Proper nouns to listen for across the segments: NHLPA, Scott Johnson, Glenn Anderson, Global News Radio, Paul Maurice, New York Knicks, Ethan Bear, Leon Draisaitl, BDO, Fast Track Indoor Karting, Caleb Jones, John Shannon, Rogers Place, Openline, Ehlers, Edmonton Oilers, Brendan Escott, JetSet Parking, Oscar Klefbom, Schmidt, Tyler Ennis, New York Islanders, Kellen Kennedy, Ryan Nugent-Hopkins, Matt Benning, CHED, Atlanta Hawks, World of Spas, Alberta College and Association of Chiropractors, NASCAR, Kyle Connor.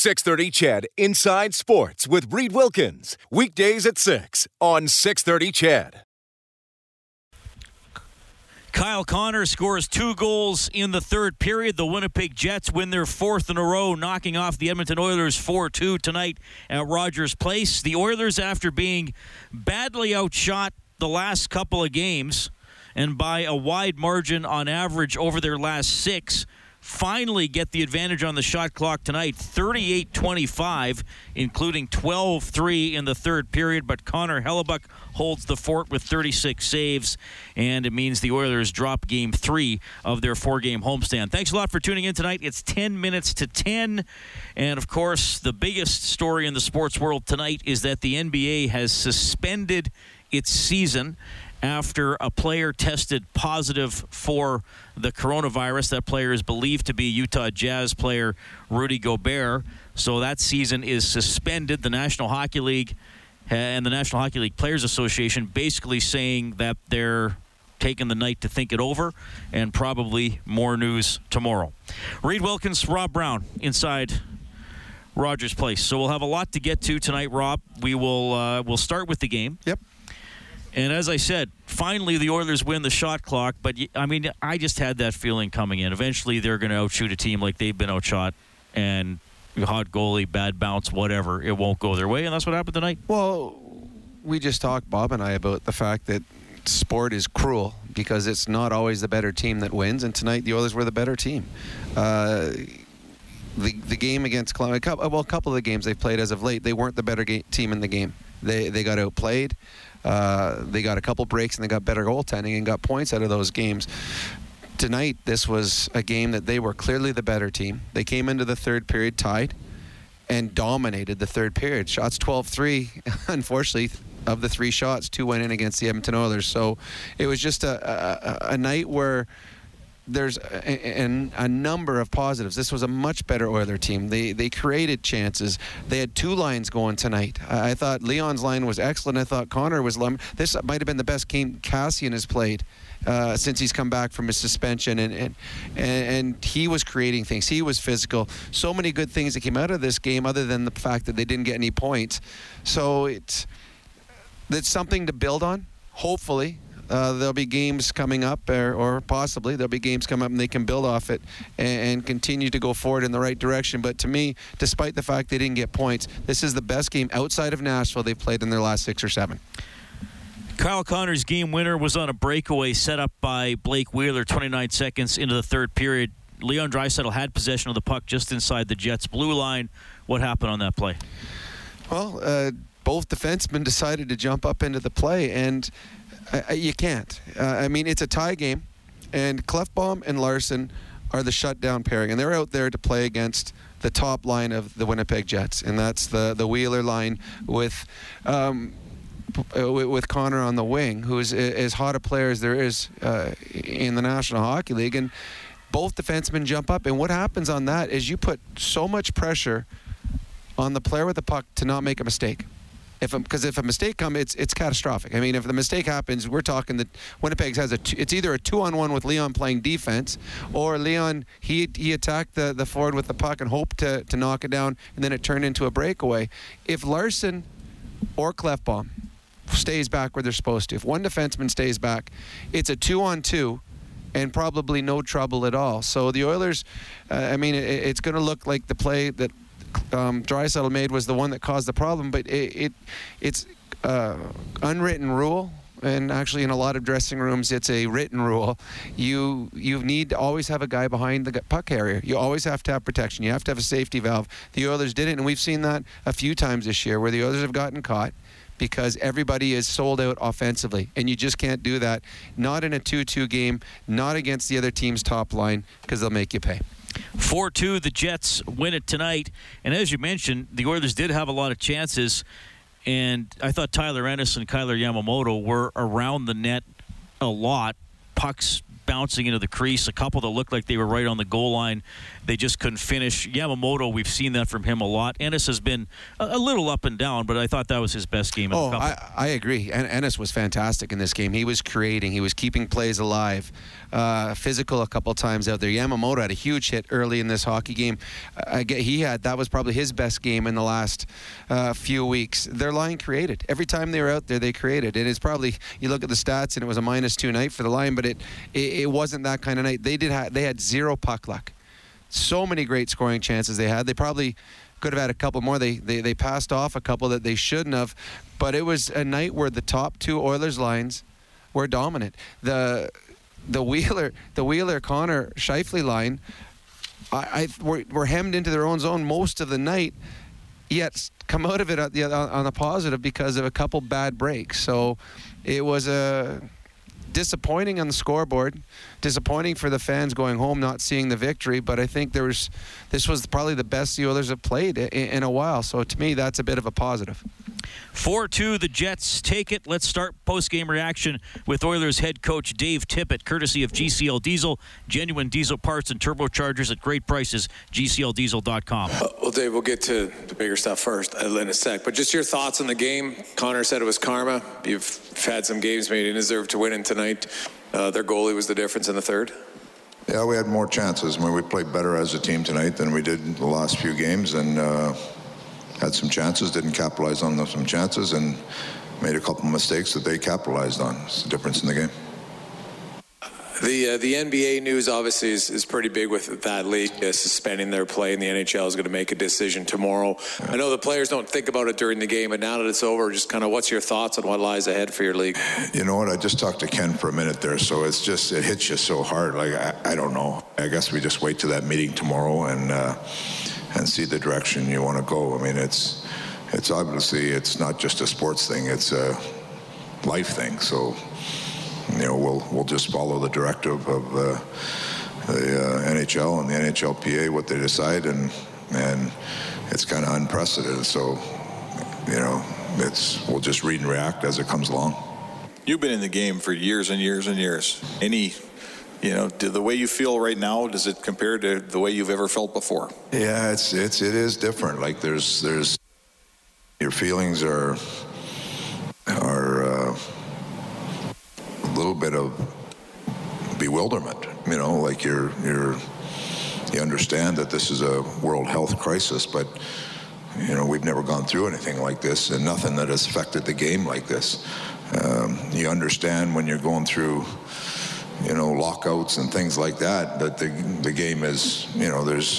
630 CHED Inside Sports with Reid Wilkins. Weekdays at 6 on 630 CHED. Kyle Connor scores two goals in the third period. The Winnipeg Jets win their fourth in a row, knocking off the Edmonton Oilers 4-2 tonight at Rogers Place. The Oilers, after being badly outshot the last couple of games and by a wide margin on average over their last six, finally get the advantage on the shot clock tonight, 38-25, including 12-3 in the third period. But Connor Hellebuyck holds the fort with 36 saves, and it means the Oilers drop Game 3 of their four-game homestand. Thanks a lot for tuning in tonight. It's 10 minutes to 10, and, of course, the biggest story in the sports world tonight is that the NBA has suspended its season after a player tested positive for the coronavirus. That player is believed to be Utah Jazz player Rudy Gobert. So that season is suspended. The National Hockey League and the National Hockey League Players Association basically saying that they're taking the night to think it over, and probably more news tomorrow. Reid Wilkins, Rob Brown, Inside Rogers Place. So we'll have a lot to get to tonight, Rob. We will we'll start with the game. Yep. And as I said, finally the Oilers win the shot clock. But, I mean, I just had that feeling coming in. Eventually they're going to outshoot a team like they've been outshot. And hot goalie, bad bounce, whatever, it won't go their way. And that's what happened tonight. Well, we just talked, Bob and I, about the fact that sport is cruel because it's not always the better team that wins. And tonight the Oilers were the better team. The game against Columbus, well, a couple of the games they've played as of late, they weren't the better team in the game. They got outplayed. They got a couple breaks and they got better goaltending and got points out of those games. Tonight, this was a game that they were clearly the better team. They came into the third period tied and dominated the third period. Shots 12-3, unfortunately, of the three shots, two went in against the Edmonton Oilers. So it was just a night where there's a number of positives. This was a much better Oiler team. They created chances. They had two lines going tonight. I thought Leon's line was excellent. I thought Connor was this might have been the best game Cassian has played since he's come back from his suspension. And he was creating things. He was physical. So many good things that came out of this game other than the fact that they didn't get any points. So it's something to build on, hopefully. There'll be games coming up, or possibly there'll be games come up and they can build off it and continue to go forward in the right direction. But to me, despite the fact they didn't get points, this is the best game outside of Nashville they've played in their last 6 or 7. Kyle Connor's game winner was on a breakaway set up by Blake Wheeler 29 seconds into the third period. Leon Draisaitl had possession of the puck just inside the Jets' blue line. What happened on that play? Well, both defensemen decided to jump up into the play, and you can't. I mean, it's a tie game, and Klefbom and Larson are the shutdown pairing, and they're out there to play against the top line of the Winnipeg Jets, and that's the Wheeler line with Connor on the wing, who is as hot a player as there is in the National Hockey League. And both defensemen jump up, and what happens on that is you put so much pressure on the player with the puck to not make a mistake. Because if a mistake comes, it's catastrophic. I mean, if the mistake happens, we're talking that Winnipeg has it's either a 2-on-1 with Leon playing defense, or Leon, he attacked the forward with the puck and hoped to knock it down, and then it turned into a breakaway. If Larson or Klefbom stays back where they're supposed to, if one defenseman stays back, it's a 2-on-2 and probably no trouble at all. So the Oilers, it's going to look like the play that Draisaitl made was the one that caused the problem, but it's unwritten rule, and actually in a lot of dressing rooms it's a written rule. You need to always have a guy behind the puck carrier. You always have to have protection. You have to have a safety valve. The Oilers didn't, and we've seen that a few times this year where the Oilers have gotten caught because everybody is sold out offensively, and you just can't do that, not in a 2-2 game, not against the other team's top line, because they'll make you pay. 4-2, the Jets win it tonight. And as you mentioned, the Oilers did have a lot of chances. And I thought Tyler Ennis and Kailer Yamamoto were around the net a lot. Pucks bouncing into the crease. A couple that looked like they were right on the goal line. They just couldn't finish. Yamamoto, we've seen that from him a lot. Ennis has been a little up and down, but I thought that was his best game. Oh, I agree. And Ennis was fantastic in this game. He was creating. He was keeping plays alive. Physical a couple times out there. Yamamoto had a huge hit early in this hockey game. That was probably his best game in the last few weeks. Their line created. Every time they were out there, they created. And it's probably, you look at the stats, and it was a -2 night for the line, but it wasn't that kind of night. They had zero puck luck. So many great scoring chances they had. They probably could have had a couple more. They passed off a couple that they shouldn't have, but it was a night where the top two Oilers lines were dominant. The Wheeler Connor Scheifele line were hemmed into their own zone most of the night, yet come out of it on the positive because of a couple bad breaks. So it was disappointing on the scoreboard, disappointing for the fans going home not seeing the victory, but I think this was probably the best the Oilers have played in a while. So to me, that's a bit of a positive. 4-2, the Jets take it. Let's start post-game reaction with Oilers head coach Dave Tippett, courtesy of GCL Diesel, genuine diesel parts and turbochargers at great prices, gcldiesel.com. Well, Dave, we'll get to the bigger stuff first in a sec, but just your thoughts on the game. Connor said it was karma. You've had some games where you didn't deserve to win, and tonight their goalie was the difference in the third. Yeah, we had more chances. I mean, we played better as a team tonight than we did in the last few games, and had some chances, didn't capitalize on some chances, and made a couple mistakes that they capitalized on. It's the difference in the game. The NBA news obviously is pretty big with that league suspending their play, and the NHL is going to make a decision tomorrow. Yeah. I know the players don't think about it during the game, but now that it's over, just kind of what's your thoughts on what lies ahead for your league? You know what? I just talked to Ken for a minute there, so it's just, it hits you so hard. Like, I don't know. I guess we just wait till that meeting tomorrow and see the direction you want to go. I mean, it's obviously, it's not just a sports thing, it's a life thing. So, you know, we'll just follow the directive of the NHL and the NHLPA, what they decide, and it's kind of unprecedented. So, you know, we'll just read and react as it comes along. You've been in the game for years and years and years. You know, the way you feel right now, does it compare to the way you've ever felt before? Yeah, it is different. Like there's your feelings are a little bit of bewilderment. You know, like you understand that this is a world health crisis, but you know we've never gone through anything like this, and nothing that has affected the game like this. You understand when you're going through, you know, lockouts and things like that, but the game is, you know, there's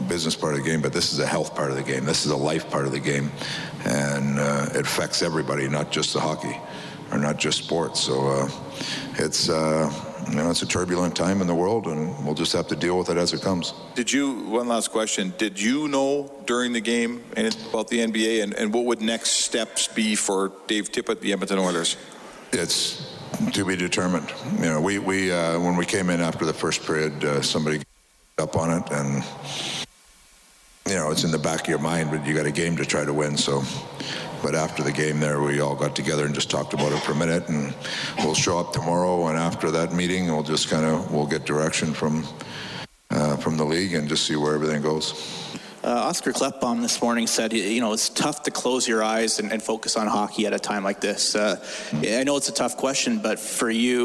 a business part of the game, but this is a health part of the game. This is a life part of the game, and it affects everybody, not just the hockey or not just sports. So it's a turbulent time in the world, and we'll just have to deal with it as it comes. One last question, did you know during the game anything about the NBA, and what would next steps be for Dave Tippett, the Edmonton Oilers? It's to be determined. You know, we when we came in after the first period, somebody got up on it, and you know it's in the back of your mind, but you got a game to try to win. So, but after the game, there we all got together and just talked about it for a minute, and we'll show up tomorrow, and after that meeting, we'll just we'll get direction from the league and just see where everything goes. Oscar Klefbom this morning said, you know, it's tough to close your eyes and focus on hockey at a time like this. I know it's a tough question, but for you,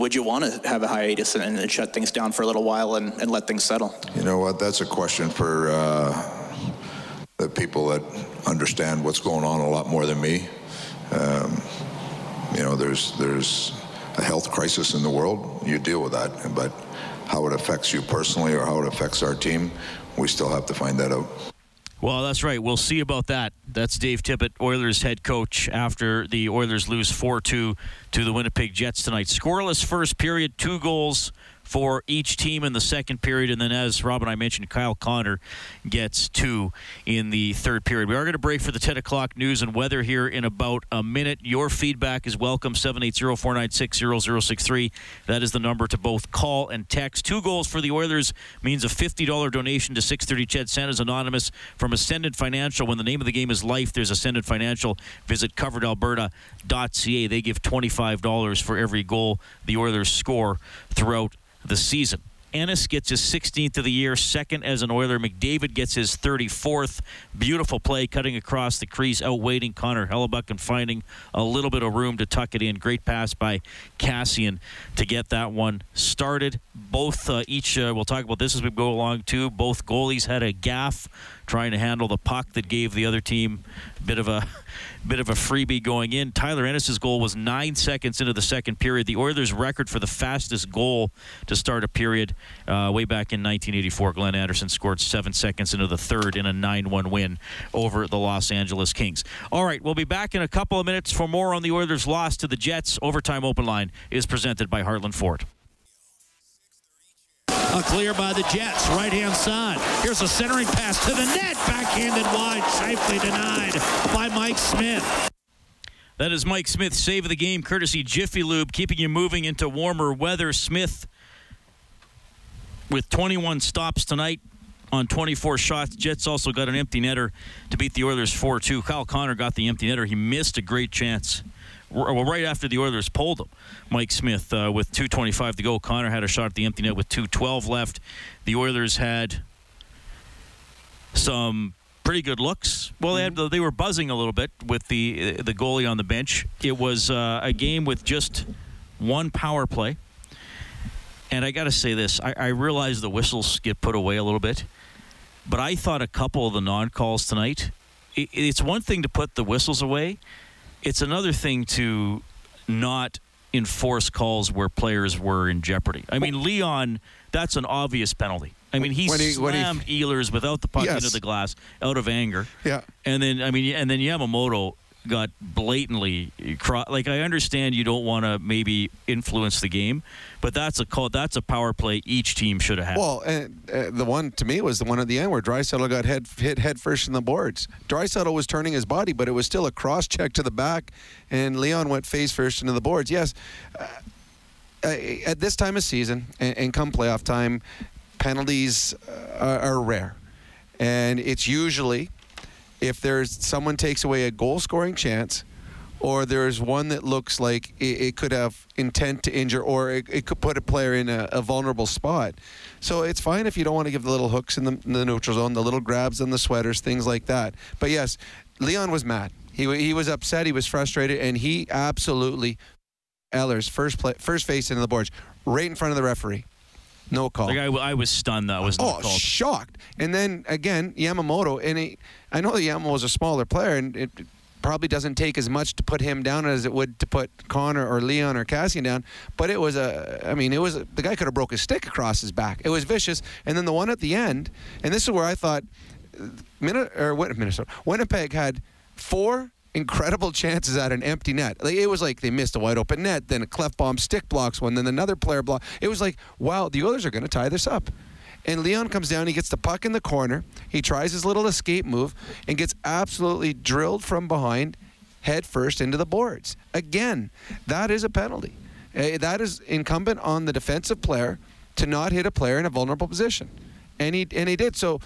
would you want to have a hiatus and shut things down for a little while and let things settle? You know what, that's a question for the people that understand what's going on a lot more than me. You know, there's a health crisis in the world. You deal with that, but how it affects you personally or how it affects our team, we still have to find that out. Well, that's right. We'll see about that. That's Dave Tippett, Oilers head coach, after the Oilers lose 4-2 to the Winnipeg Jets tonight. Scoreless first period, 2 goals for each team in the second period. And then, as Rob and I mentioned, Kyle Connor gets two in the third period. We are going to break for the 10 o'clock news and weather here in about a minute. Your feedback is welcome, 780-496-0063. That is the number to both call and text. Two goals for the Oilers means a $50 donation to 630 Ched Santa's Anonymous from Ascendant Financial. When the name of the game is life, there's Ascendant Financial. Visit coveredalberta.ca. They give $25 for every goal the Oilers score throughout the season. Ennis gets his 16th of the year, second as an Oiler. McDavid gets his 34th. Beautiful play, cutting across the crease, outweighing Connor Hellebuyck and finding a little bit of room to tuck it in. Great pass by Cassian to get that one started. Both, we'll talk about this as we go along too, both goalies had a gaff trying to handle the puck that gave the other team a bit of a freebie going in. Tyler Ennis' goal was 9 seconds into the second period. The Oilers' record for the fastest goal to start a period way back in 1984. Glenn Anderson scored 7 seconds into the third in a 9-1 win over the Los Angeles Kings. All right, we'll be back in a couple of minutes for more on the Oilers' loss to the Jets. Overtime Open Line is presented by Heartland Ford. A clear by the Jets, right-hand side. Here's a centering pass to the net, backhanded wide. Scheifele denied by Mike Smith. That is Mike Smith's save of the game, courtesy Jiffy Lube, keeping you moving into warmer weather. Smith with 21 stops tonight on 24 shots. Jets also got an empty netter to beat the Oilers 4-2. Kyle Connor got the empty netter. He missed a great chance. Well, right after the Oilers pulled him, Mike Smith with 2:25 to go. Connor had a shot at the empty net with 2:12 left. The Oilers had some pretty good looks. Well, they were buzzing a little bit with the goalie on the bench. It was a game with just one power play. And I got to say this. I realize the whistles get put away a little bit, but I thought a couple of the non-calls tonight, it's one thing to put the whistles away. It's another thing to not enforce calls where players were in jeopardy. I mean, Leon, that's an obvious penalty. I mean, he slammed Ehlers without the puck into the glass out of anger. Yeah. And then Yamamoto got blatantly I understand you don't want to maybe influence the game, but that's a call. That's a power play each team should have had. Well, and the one to me was the one at the end where Draisaitl got hit head first in the boards. Draisaitl was turning his body, but it was still a cross check to the back, and Leon went face first into the boards. Yes, at this time of season and come playoff time, penalties are rare, and it's usually if someone takes away a goal-scoring chance, or there's one that looks like it could have intent to injure, or it could put a player in a vulnerable spot. So it's fine if you don't want to give the little hooks in the neutral zone, the little grabs on the sweaters, things like that. But yes, Leon was mad. He was upset. He was frustrated, and he absolutely Ehlers first face into the boards, right in front of the referee. No call. Like I was stunned. That was not called. Shocked. And then again, Yamamoto. And I know that Yamamoto is a smaller player, and it probably doesn't take as much to put him down as it would to put Connor or Leon or Cassian down. But it was the guy could have broke his stick across his back. It was vicious. And then the one at the end, and this is where I thought, Winnipeg had four incredible chances at an empty net. It was like they missed a wide open net, then a Klefbom stick blocks one, then another player block. It was like, wow, the Oilers are going to tie this up. And Leon comes down, he gets the puck in the corner, he tries his little escape move, and gets absolutely drilled from behind, head first into the boards. Again, that is a penalty. That is incumbent on the defensive player to not hit a player in a vulnerable position. And he did. So,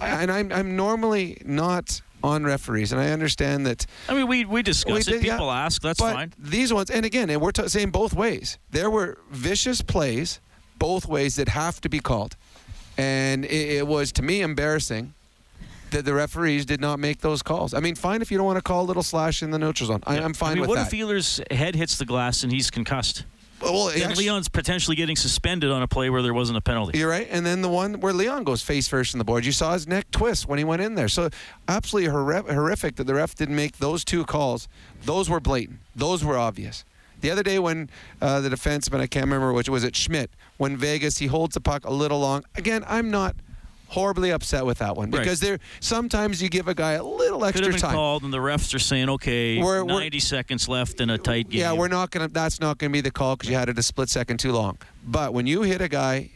and I'm normally not on referees, and I understand that. I mean, we discuss it. People ask. That's fine. These ones, and again, and we're saying both ways. There were vicious plays both ways that have to be called, and it was to me embarrassing that the referees did not make those calls. I mean, fine if you don't want to call a little slash in the neutral zone. I'm fine with that. What if Ehlers' head hits the glass and he's concussed? Well, and Leon's potentially getting suspended on a play where there wasn't a penalty. You're right. And then the one where Leon goes face first in the board. You saw his neck twist when he went in there. So absolutely horrific that the ref didn't make those two calls. Those were blatant. Those were obvious. The other day when the defenseman, I can't remember which, was it Schmidt, when Vegas, he holds the puck a little long. Again, I'm not horribly upset with that one because there sometimes you give a guy a little extra time. Could have been called, and the refs are saying, okay, 90 seconds left in a tight game. Yeah, we're not gonna. That's not going to be the call because you had it a split second too long. But when you hit a guy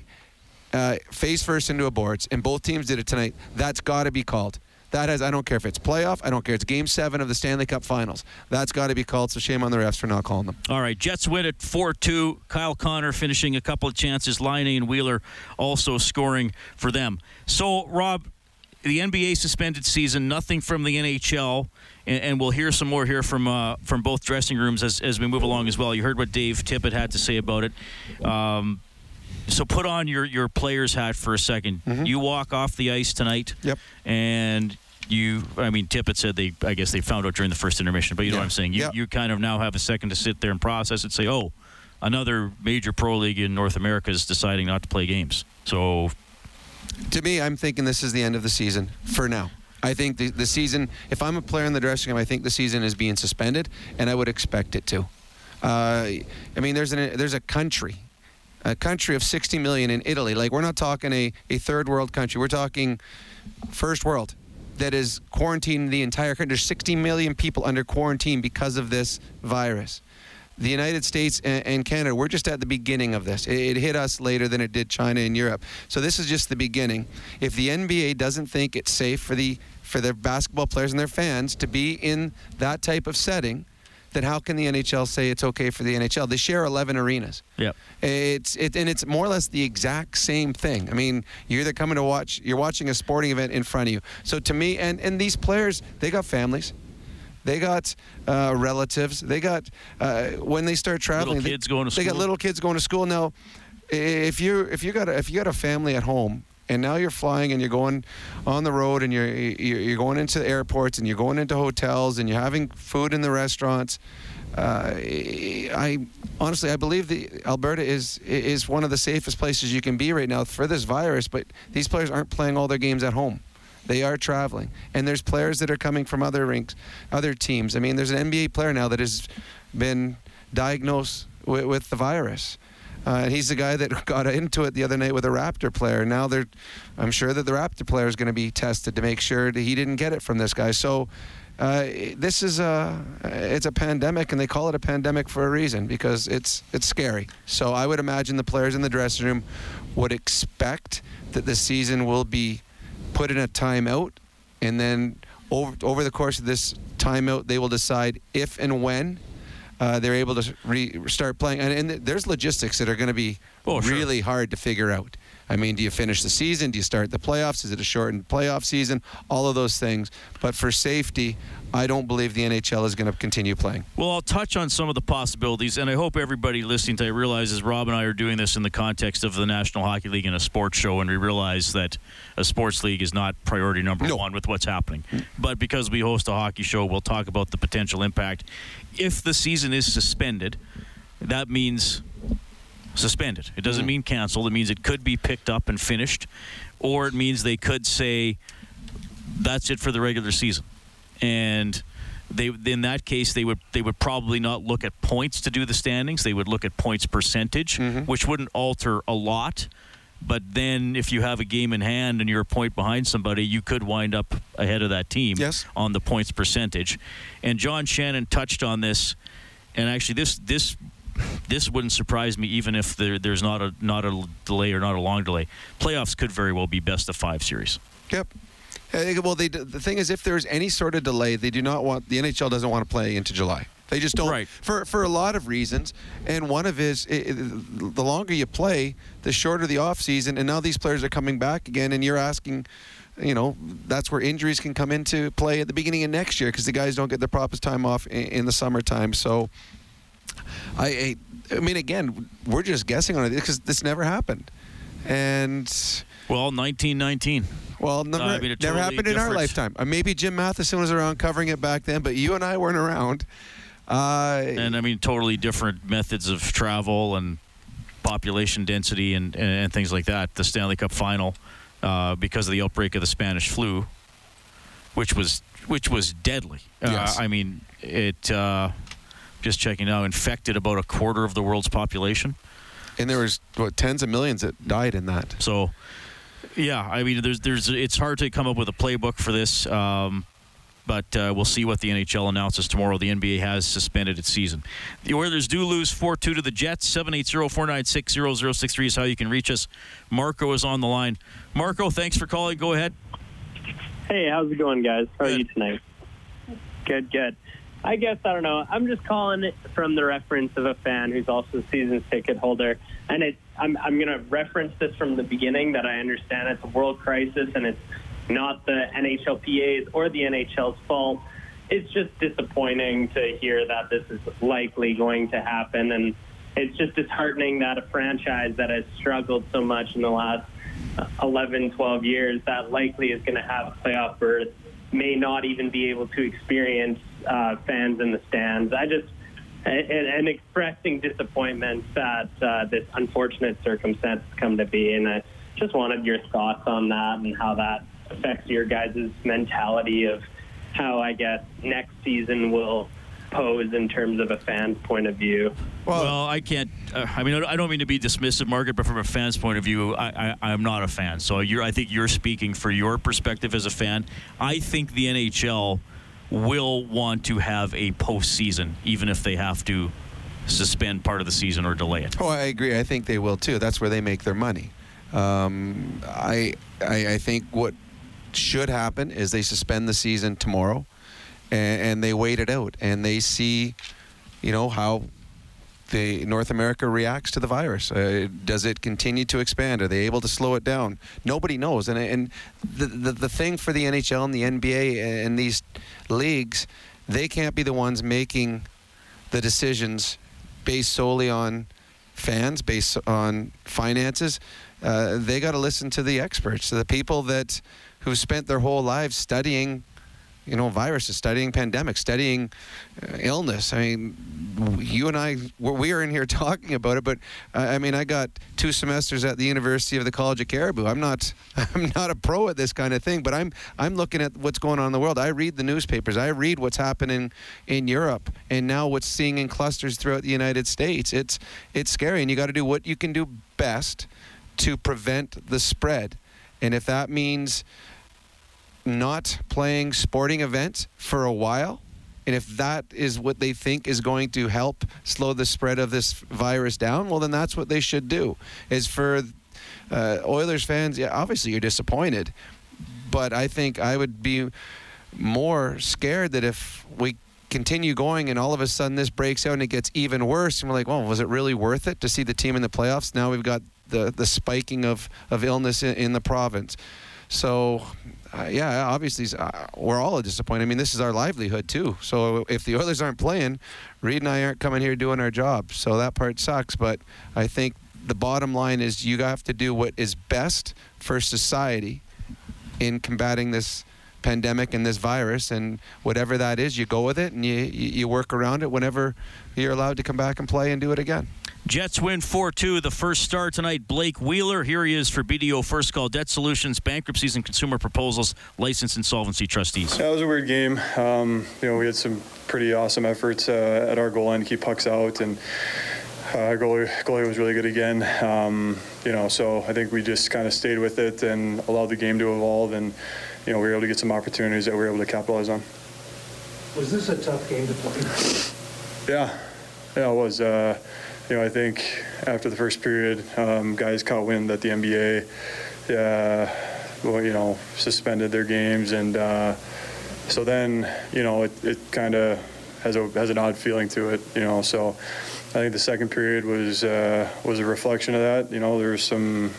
face first into a boards, and both teams did it tonight, that's got to be called. That has, I don't care if it's playoff, I don't care if it's Game 7 of the Stanley Cup Finals. That's got to be called, so shame on the refs for not calling them. All right, Jets win at 4-2. Kyle Connor finishing a couple of chances. Line A and Wheeler also scoring for them. So, Rob, the NBA suspended season, nothing from the NHL, and we'll hear some more here from both dressing rooms as we move along as well. You heard what Dave Tippett had to say about it. So put on your player's hat for a second. Mm-hmm. You walk off the ice tonight. Yep. And you, I mean, Tippett said they, I guess they found out during the first intermission, but you know what I'm saying. You kind of now have a second to sit there and process and say, oh, another major pro league in North America is deciding not to play games. So to me, I'm thinking this is the end of the season for now. I think the season, if I'm a player in the dressing room, I think the season is being suspended, and I would expect it to. I mean, there's a country. A country of 60 million in Italy. Like, we're not talking a third world country. We're talking first world that is quarantined the entire country. There's 60 million people under quarantine because of this virus. The United States and Canada, we're just at the beginning of this. It hit us later than it did China and Europe. So this is just the beginning. If the NBA doesn't think it's safe for their basketball players and their fans to be in that type of setting, then how can the NHL say it's okay for the NHL? They share 11 arenas. Yeah, it's more or less the exact same thing. I mean, you're either coming to watch, you're watching a sporting event in front of you. So to me, and these players, they got families, they got relatives, they got when they start traveling, little kids going to school. They got little kids going to school. Now, if you got a family at home, and now you're flying and you're going on the road and you're going into airports and you're going into hotels and you're having food in the restaurants. I believe that Alberta is one of the safest places you can be right now for this virus, but these players aren't playing all their games at home. They are traveling. And there's players that are coming from other rinks, other teams. I mean, there's an NBA player now that has been diagnosed with the virus. And he's the guy that got into it the other night with a Raptor player. Now I'm sure that the Raptor player is going to be tested to make sure that he didn't get it from this guy. So this is it's a pandemic, and they call it a pandemic for a reason because it's scary. So I would imagine the players in the dressing room would expect that the season will be put in a timeout, and then over the course of this timeout, they will decide if and when they're able to start playing. And there's logistics that are going to be really hard to figure out. I mean, do you finish the season? Do you start the playoffs? Is it a shortened playoff season? All of those things. But for safety, I don't believe the NHL is going to continue playing. Well, I'll touch on some of the possibilities, and I hope everybody listening today realizes Rob and I are doing this in the context of the National Hockey League and a sports show, and we realize that a sports league is not priority number one with what's happening. But because we host a hockey show, we'll talk about the potential impact. If the season is suspended, that means suspended. It doesn't mean canceled. It means it could be picked up and finished, or it means they could say, that's it for the regular season. And they, in that case, they would probably not look at points to do the standings. They would look at points percentage, which wouldn't alter a lot. But then if you have a game in hand and you're a point behind somebody, you could wind up ahead of that team on the points percentage. And John Shannon touched on this. And actually, this wouldn't surprise me even if there's not a delay or not a long delay. Playoffs could very well be best of 5 series. Yep. Well, the thing is, if there's any sort of delay, they do not want, the NHL doesn't want to play into July. They just don't, for a lot of reasons. And one of the longer you play, the shorter the off season. And now these players are coming back again, and you're asking, that's where injuries can come into play at the beginning of next year because the guys don't get the proper time off in the summertime. So, I mean, again, we're just guessing on it because this never happened. And well, 1919. Well, never happened in our lifetime. Maybe Jim Matheson was around covering it back then, but you and I weren't around. And I mean, totally different methods of travel and population density and things like that. The Stanley Cup Final, because of the outbreak of the Spanish flu, which was deadly. Yes. I mean, it. Just checking now, infected about a quarter of the world's population. And there was tens of millions that died in that. So Yeah, I mean, there's it's hard to come up with a playbook for this, but we'll see what the NHL announces tomorrow. The NBA has suspended its season. The Oilers do lose 4-2 to the Jets. 780-496-0063 is how you can reach us. Marco is on the line. Marco, thanks for calling. Go ahead. Hey, how's it going, guys? How are you tonight? Good. I guess, I don't know, I'm just calling from the reference of a fan who's also a season ticket holder. And I'm going to reference this from the beginning, that I understand it's a world crisis and it's not the NHLPA's or the NHL's fault. It's just disappointing to hear that this is likely going to happen. And it's just disheartening that a franchise that has struggled so much in the last 11, 12 years, that likely is going to have a playoff berth, may not even be able to experience fans in the stands. And expressing disappointment that this unfortunate circumstance has come to be. And I just wanted your thoughts on that and how that affects your guys' mentality of how, I guess, next season will pose in terms of a fan's point of view. Well, I can't. I mean, I don't mean to be dismissive, Margaret, but from a fan's point of view, I'm not a fan. So I think you're speaking for your perspective as a fan. I think the NHL will want to have a postseason, even if they have to suspend part of the season or delay it. Oh, I agree. I think they will too. That's where they make their money. I think what should happen is they suspend the season tomorrow, and they wait it out, and they see, how North America reacts to the virus. Does it continue to expand? Are they able to slow it down? Nobody knows. And the thing for the NHL and the NBA and these leagues, they can't be the ones making the decisions based solely on fans, based on finances. They got to listen to the experts, to the people who spent their whole lives studying viruses, studying pandemics, studying illness. I mean, you and I, we are in here talking about it, but I mean, I got 2 semesters at the University of the College of Caribou. I'm not a pro at this kind of thing, but I'm looking at what's going on in the world. I read the newspapers. I read what's happening in Europe, and now what's seeing in clusters throughout the United States. It's scary, and you got to do what you can do best to prevent the spread. And if that means not playing sporting events for a while, and if that is what they think is going to help slow the spread of this virus down, well, then that's what they should do. As for Oilers fans, yeah, obviously you're disappointed, but I think I would be more scared that if we continue going and all of a sudden this breaks out and it gets even worse, and we're like, well, was it really worth it to see the team in the playoffs? Now we've got the spiking of illness in the province. So yeah, obviously we're all disappointed. I mean, this is our livelihood too. So if the Oilers aren't playing, Reid and I aren't coming here doing our job. So that part sucks. But I think the bottom line is you have to do what is best for society in combating this pandemic and this virus, and whatever that is, you go with it and you work around it whenever you're allowed to come back and play and do it again. Jets win 4-2. The first star tonight, Blake Wheeler. Here he is for BDO First Call Debt Solutions, Bankruptcies and Consumer Proposals, Licensed Insolvency Trustees. That was a weird game. We had some pretty awesome efforts at our goal line to keep pucks out, and goalie was really good again. So I think we just kind of stayed with it and allowed the game to evolve, and we were able to get some opportunities that we were able to capitalize on. Was this a tough game to play? Yeah, it was. I think after the first period, guys caught wind that the NBA, suspended their games, and so then it kind of has an odd feeling to it. So I think the second period was a reflection of that. There was some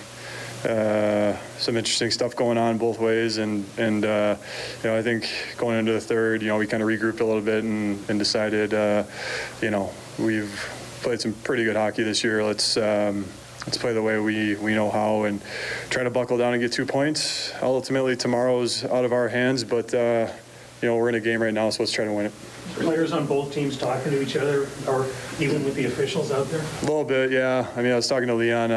interesting stuff going on both ways, and I think going into the third, we kind of regrouped a little bit and decided, we've played some pretty good hockey this year. Let's play the way we know how and try to buckle down and get 2 points. Ultimately, tomorrow's out of our hands, but we're in a game right now, so let's try to win it. Players on both teams talking to each other, or even with the officials out there? A little bit, yeah. I mean, I was talking to Leon,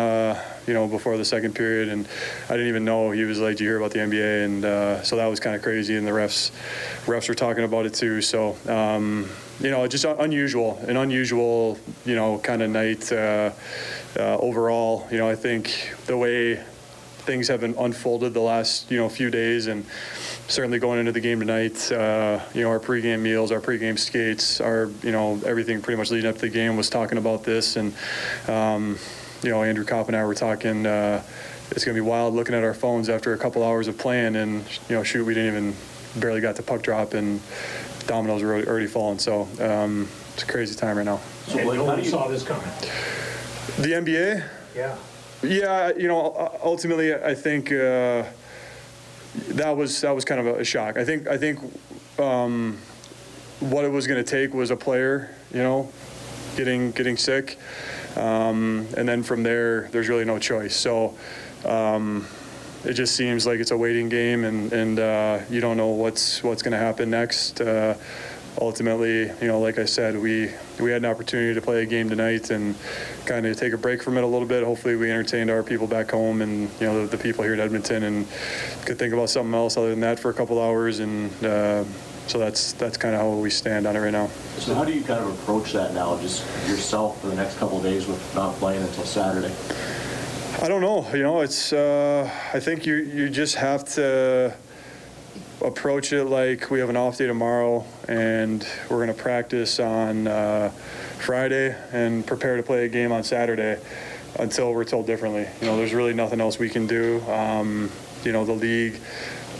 before the second period, and I didn't even know. He was like, "Did you hear about the NBA?" And so that was kind of crazy, and the refs were talking about it too. So, just an unusual, kind of night overall. I think the way things have been unfolded the last few days, and certainly going into the game tonight, our pregame meals, our pregame skates, our everything pretty much leading up to the game was talking about this, and Andrew Kopp and I were talking. It's gonna be wild looking at our phones after a couple hours of playing, and shoot, we didn't even barely got the puck drop, and dominoes were already falling. So it's a crazy time right now. So Blake, how you saw this coming? The NBA? Yeah. Yeah, ultimately, I think that was kind of a shock. I think what it was gonna take was a player, getting sick. And then from there, there's really no choice. So it just seems like it's a waiting game, and you don't know what's going to happen next. Ultimately, like I said, we had an opportunity to play a game tonight and kind of take a break from it a little bit. Hopefully, we entertained our people back home and the people here in Edmonton, and could think about something else other than that for a couple hours. And so that's kind of how we stand on it right now. So how do you kind of approach that now, just yourself for the next couple of days with not playing until Saturday? I don't know. It's. I think you just have to approach it like we have an off day tomorrow, and we're going to practice on Friday and prepare to play a game on Saturday until we're told differently. There's really nothing else we can do. The league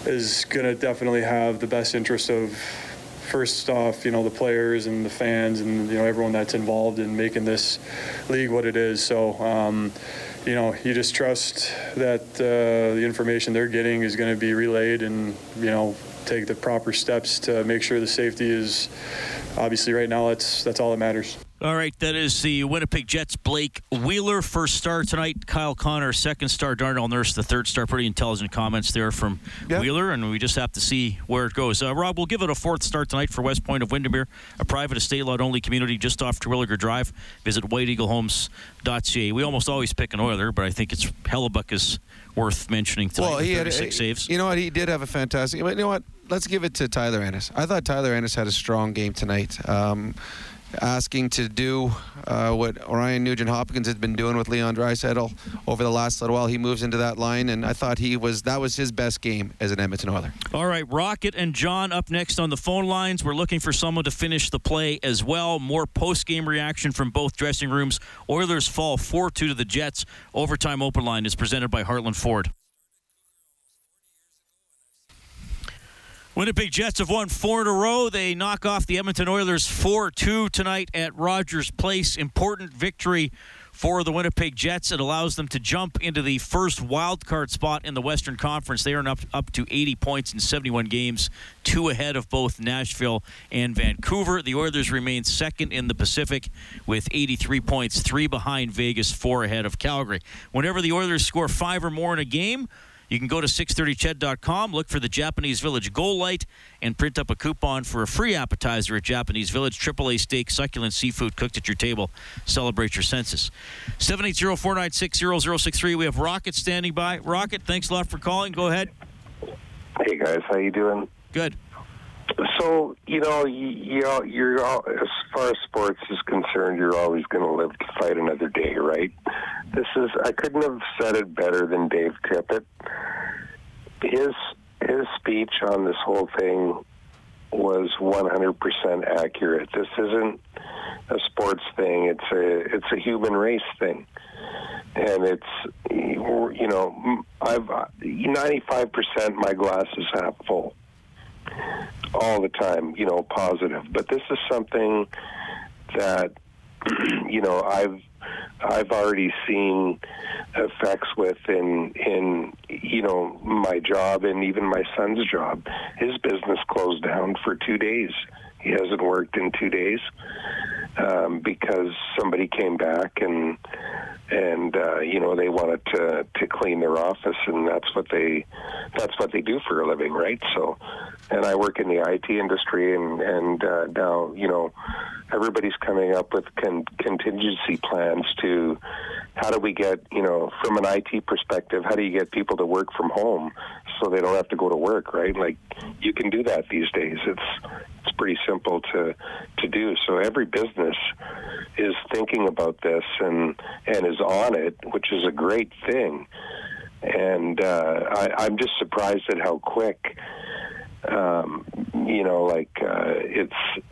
is going to definitely have the best interest of, first off, the players and the fans and, everyone that's involved in making this league what it is. So, you just trust that the information they're getting is going to be relayed and, take the proper steps to make sure the safety is, obviously right now, that's all that matters. All right, that is the Winnipeg Jets' Blake Wheeler. First star tonight, Kyle Connor. Second star, Darnell Nurse. The third star, pretty intelligent comments there from Wheeler, and we just have to see where it goes. Rob, we'll give it a fourth star tonight for West Point of Windermere, a private estate-lot-only community just off Terwilliger Drive. Visit whiteeaglehomes.ca. We almost always pick an Oiler, but I think it's Hellebuyck is worth mentioning tonight. Well, he had 36 saves. You know what? He did have a fantastic... You know what? Let's give it to Tyler Ennis. I thought Tyler Ennis had a strong game tonight. Asking to do what Ryan Nugent-Hopkins had been doing with Leon Draisaitl over the last little while. He moves into that line, and I thought that was his best game as an Edmonton Oiler. All right, Rocket and John up next on the phone lines. We're looking for someone to finish the play as well. More post-game reaction from both dressing rooms. Oilers fall 4-2 to the Jets. Overtime Open Line is presented by Heartland Ford. Winnipeg Jets have won four in a row. They knock off the Edmonton Oilers 4-2 tonight at Rogers Place. Important victory for the Winnipeg Jets. It allows them to jump into the first wild card spot in the Western Conference. They are up to 80 points in 71 games, two ahead of both Nashville and Vancouver. The Oilers remain second in the Pacific with 83 points, three behind Vegas, four ahead of Calgary. Whenever the Oilers score five or more in a game, you can go to 630ched.com, look for the Japanese Village Goal Light, and print up a coupon for a free appetizer at Japanese Village. AAA steak, succulent seafood cooked at your table. Celebrate your senses. 780-496-0063. We have Rocket standing by. Rocket, thanks a lot for calling. Go ahead. Hey, guys. How you doing? Good. So, you're all, as far as sports is concerned, you're always going to live to fight another day, right? I couldn't have said it better than Dave Tippett. His speech on this whole thing was 100% accurate. This isn't a sports thing. It's a human race thing. And it's, 95% my glass is half full. All the time, positive. But this is something that, I've already seen effects with in my job and even my son's job. His business closed down for 2 days. He hasn't worked in 2 days because somebody came back and they wanted to clean their office, and that's what they do for a living, right? So, and I work in the IT industry, and now everybody's coming up with contingency plans to how do we get from an IT perspective, how do you get people to work from home so they don't have to go to work, right? Like you can do that these days. It's pretty simple to do. So every business is thinking about this and is on it, which is a great thing. And I'm just surprised at how quick,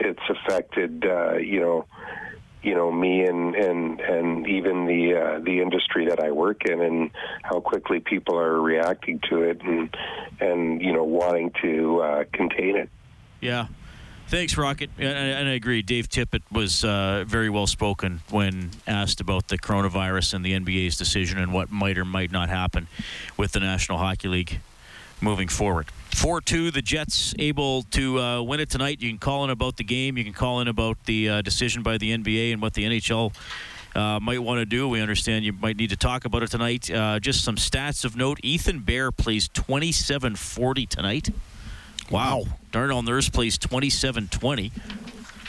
it's affected, me and even the industry that I work in, and how quickly people are reacting to it and wanting to contain it. Yeah. Thanks, Rocket. And I agree. Dave Tippett was very well spoken when asked about the coronavirus and the NBA's decision and what might or might not happen with the National Hockey League moving forward. 4-2, the Jets able to win it tonight. You can call in about the game. You can call in about the decision by the NBA and what the NHL might want to do. We understand you might need to talk about it tonight. Just some stats of note. Ethan Bear plays 27-40 tonight. Wow. Darnell Nurse plays 27-20.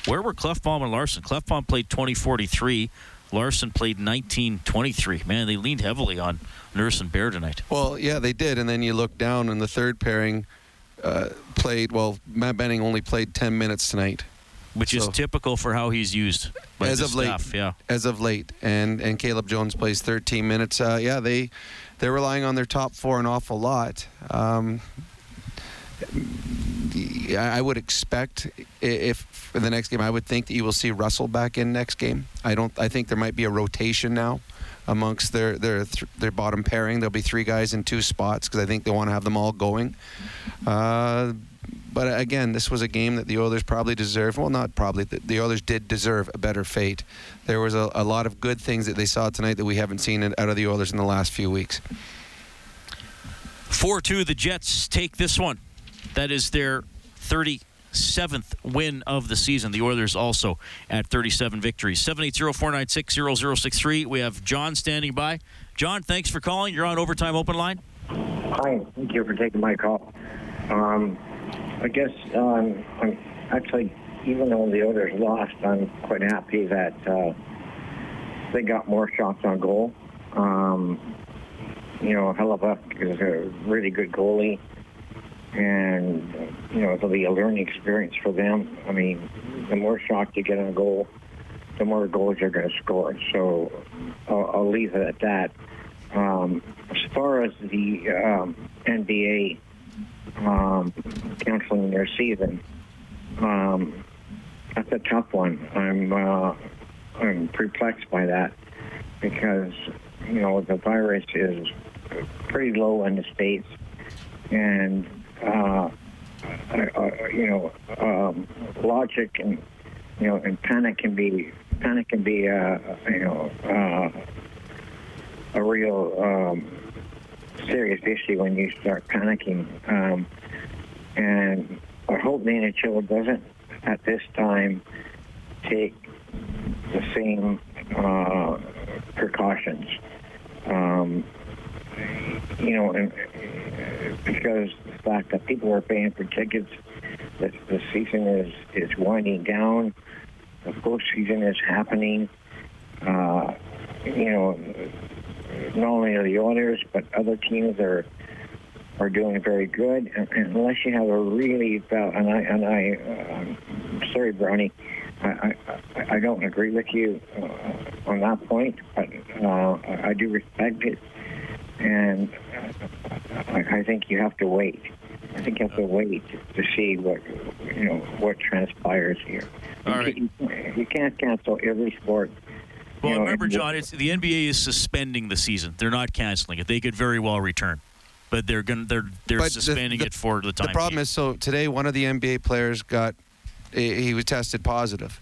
Where were Klefbom and Larson? Klefbom played 20-43. Larson played 19-23. Man, they leaned heavily on Nurse and Bear tonight. Well, yeah, they did. And then you look down, and the third pairing played, well, Matt Benning only played 10 minutes tonight. Which is typical for how he's used by as of late, staff, yeah. As of late. And Caleb Jones plays 13 minutes. They're relying on their top four an awful lot. I would expect, if for the next game, I would think that you will see Russell back in next game. I think there might be a rotation now amongst their bottom pairing. There'll be three guys in two spots because I think they want to have them all going. But again, this was a game that the Oilers probably deserved. Well, not probably. The Oilers did deserve a better fate. There was a lot of good things that they saw tonight that we haven't seen out of the Oilers in the last few weeks. 4-2, the Jets take this one. That is their 37th win of the season. The Oilers also at 37 victories. 780-496-0063. We have John standing by. John, thanks for calling. You're on Overtime Open Line. Hi. Thank you for taking my call. I guess I'm actually, even though the Oilers lost, I'm quite happy that they got more shots on goal. Hellebuyck is a really good goalie. And, it'll be a learning experience for them. I mean, the more shots you get on a goal, the more goals you're going to score. So I'll leave it at that. As far as the NBA canceling their season, that's a tough one. I'm perplexed by that because, the virus is pretty low in the States. And, logic and, and panic can be, a real serious issue when you start panicking. And I hope the NHL doesn't at this time take the same precautions. And because the fact that people are paying for tickets, that the season is winding down, the postseason is happening. Not only are the Oilers, but other teams are doing very good. And unless you have a really I'm sorry, Brownie, I don't agree with you on that point, but I do respect it. And I think you have to wait. I think you have to wait to see what transpires here. All right. You can't cancel every sport. Well, remember, John, the NBA is suspending the season. They're not canceling it. They could very well return, but they're suspending it for the time. The problem is, so today one of the NBA players he was tested positive.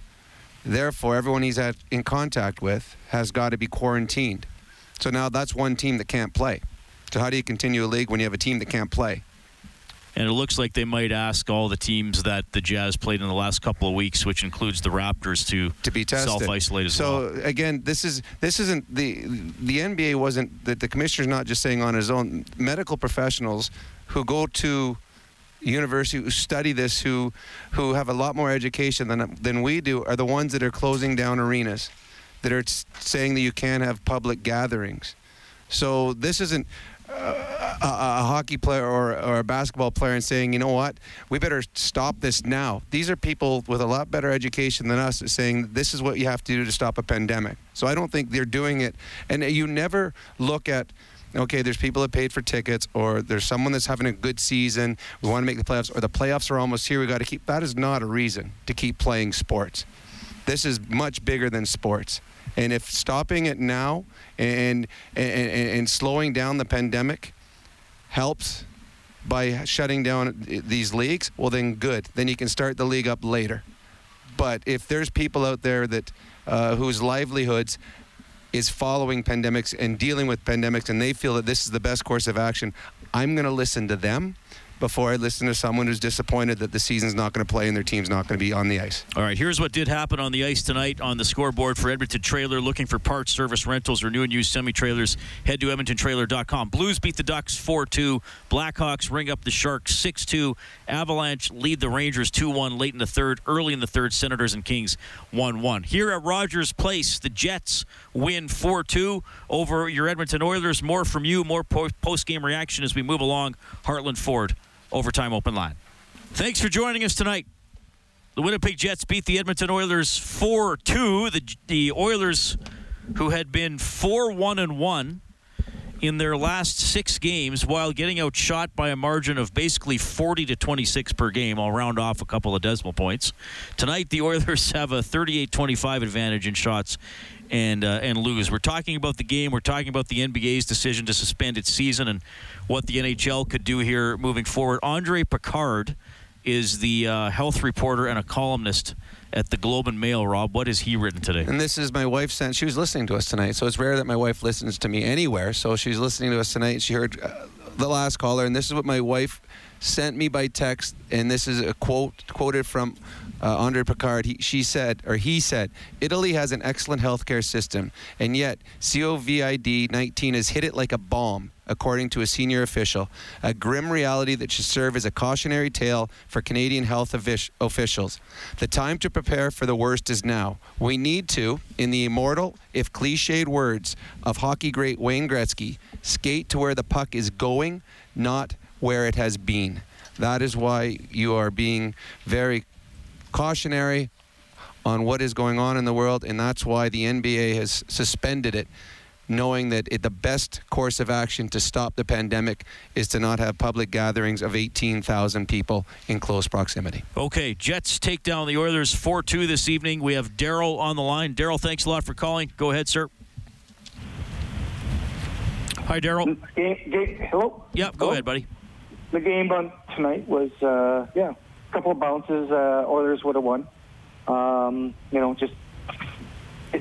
Therefore, everyone he's in contact with has got to be quarantined. So now that's one team that can't play. So how do you continue a league when you have a team that can't play? And it looks like they might ask all the teams that the Jazz played in the last couple of weeks, which includes the Raptors, to be tested, self-isolate as well. So again, this isn't the NBA wasn't that the commissioner's not just saying on his own. Medical professionals who go to university, who study this, who have a lot more education than we do, are the ones that are closing down arenas, that are saying that you can't have public gatherings. So this isn't a hockey player or a basketball player and saying, you know what, we better stop this now. These are people with a lot better education than us saying this is what you have to do to stop a pandemic. So I don't think they're doing it. And you never look at okay, there's people that paid for tickets, or there's someone that's having a good season, we want to make the playoffs, or the playoffs are almost here, we got to keep. That is not a reason to keep playing sports. This is much bigger than sports. And if stopping it now and slowing down the pandemic helps by shutting down these leagues, well, then good. Then you can start the league up later. But if there's people out there that whose livelihoods is following pandemics and dealing with pandemics, and they feel that this is the best course of action, I'm going to listen to them before I listen to someone who's disappointed that the season's not going to play and their team's not going to be on the ice. All right, here's what did happen on the ice tonight on the scoreboard for Edmonton Trailer. Looking for parts, service, rentals, or new and used semi-trailers, head to EdmontonTrailer.com. Blues beat the Ducks 4-2. Blackhawks ring up the Sharks 6-2. Avalanche lead the Rangers 2-1 late in the third. Early in the third, Senators and Kings 1-1. Here at Rogers Place, the Jets win 4-2 over your Edmonton Oilers. More from you, more post-game reaction as we move along. Heartland Ford. Overtime open line. Thanks for joining us tonight. The Winnipeg Jets beat the Edmonton Oilers 4-2. The Oilers, who had been 4-1-1 in their last six games, while getting outshot by a margin of basically 40 to 26 per game. I'll round off a couple of decimal points. Tonight, the Oilers have a 38-25 advantage in shots and lose. We're talking about the game. We're talking about the NBA's decision to suspend its season and what the NHL could do here moving forward. Andre Pickard is the health reporter and a columnist at the Globe and Mail. Rob, what has he written today? And this is my wife sent. She was listening to us tonight, so it's rare that my wife listens to me anywhere. So she's listening to us tonight. She heard the last caller, and this is what my wife sent me by text, and this is a quoted from Andre Pickard. He said, Italy has an excellent healthcare system, and yet COVID-19 has hit it like a bomb, according to a senior official, a grim reality that should serve as a cautionary tale for Canadian health officials. The time to prepare for the worst is now. We need to, in the immortal, if cliched words, of hockey great Wayne Gretzky, skate to where the puck is going, not where it has been. That is why you are being very cautionary on what is going on in the world, and that's why the NBA has suspended it, knowing that the best course of action to stop the pandemic is to not have public gatherings of 18,000 people in close proximity. Okay, Jets take down the Oilers 4-2 this evening. We have Daryl on the line. Daryl, thanks a lot for calling. Go ahead, sir. Hi, Daryl. Hello? Yep, go ahead, buddy. The game on tonight was, a couple of bounces. Oilers would have won.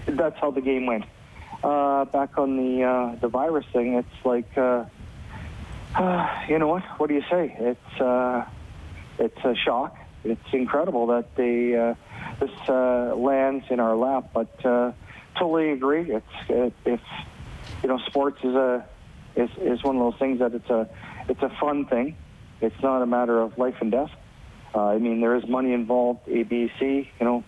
That's how the game went. Back on the virus thing, it's like, you know what? What do you say? It's a shock. It's incredible that this lands in our lap, but totally agree. It's you know, sports is one of those things that it's a fun thing. It's not a matter of life and death. I mean, there is money involved, A, B, C, you know,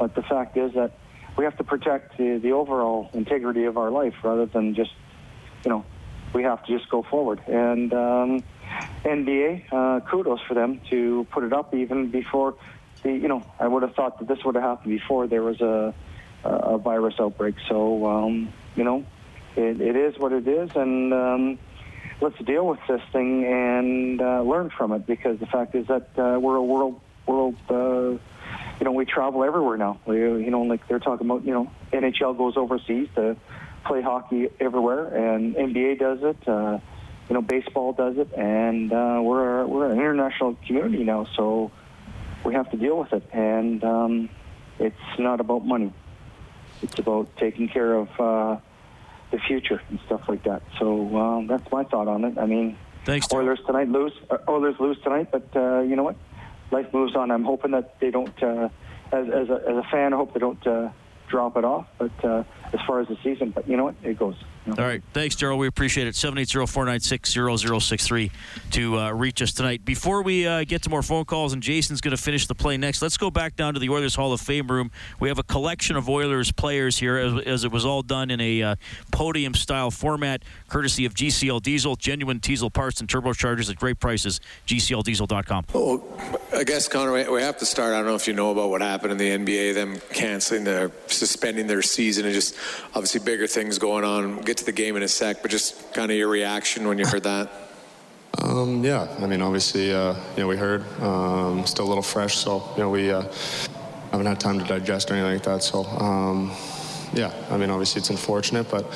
but the fact is that we have to protect the overall integrity of our life rather than just, you know, we have to just go forward. And NBA, kudos for them to put it up even before I would have thought that this would have happened before there was a virus outbreak. So, it is what it is, and let's deal with this thing and learn from it, because the fact is that we're a world. We travel everywhere now. Like they're talking about, NHL goes overseas to play hockey everywhere, and NBA does it. Baseball does it, and we're an international community now, so we have to deal with it. And it's not about money; it's about taking care of the future and stuff like that. So that's my thought on it. I mean, Oilers lose tonight, but you know what? Life moves on. I'm hoping that they don't, as a fan, I hope they don't drop it off. But as far as the season, but you know what? It goes. All right. Thanks, Daryl. We appreciate it. 780-496-0063 to reach us tonight. Before we get to more phone calls, and Jason's going to finish the play next, let's go back down to the Oilers Hall of Fame room. We have a collection of Oilers players here, as it was all done in a podium-style format, courtesy of GCL Diesel, genuine diesel parts and turbochargers at great prices, GCLDiesel.com. Well, I guess, Connor, we have to start. I don't know if you know about what happened in the NBA, them suspending their season, and just obviously bigger things going on get to the game in a sec, but just kind of your reaction when you heard that. Yeah, I mean, obviously, we heard. Still a little fresh, so, we haven't had time to digest or anything like that. So, yeah, I mean, obviously it's unfortunate, but,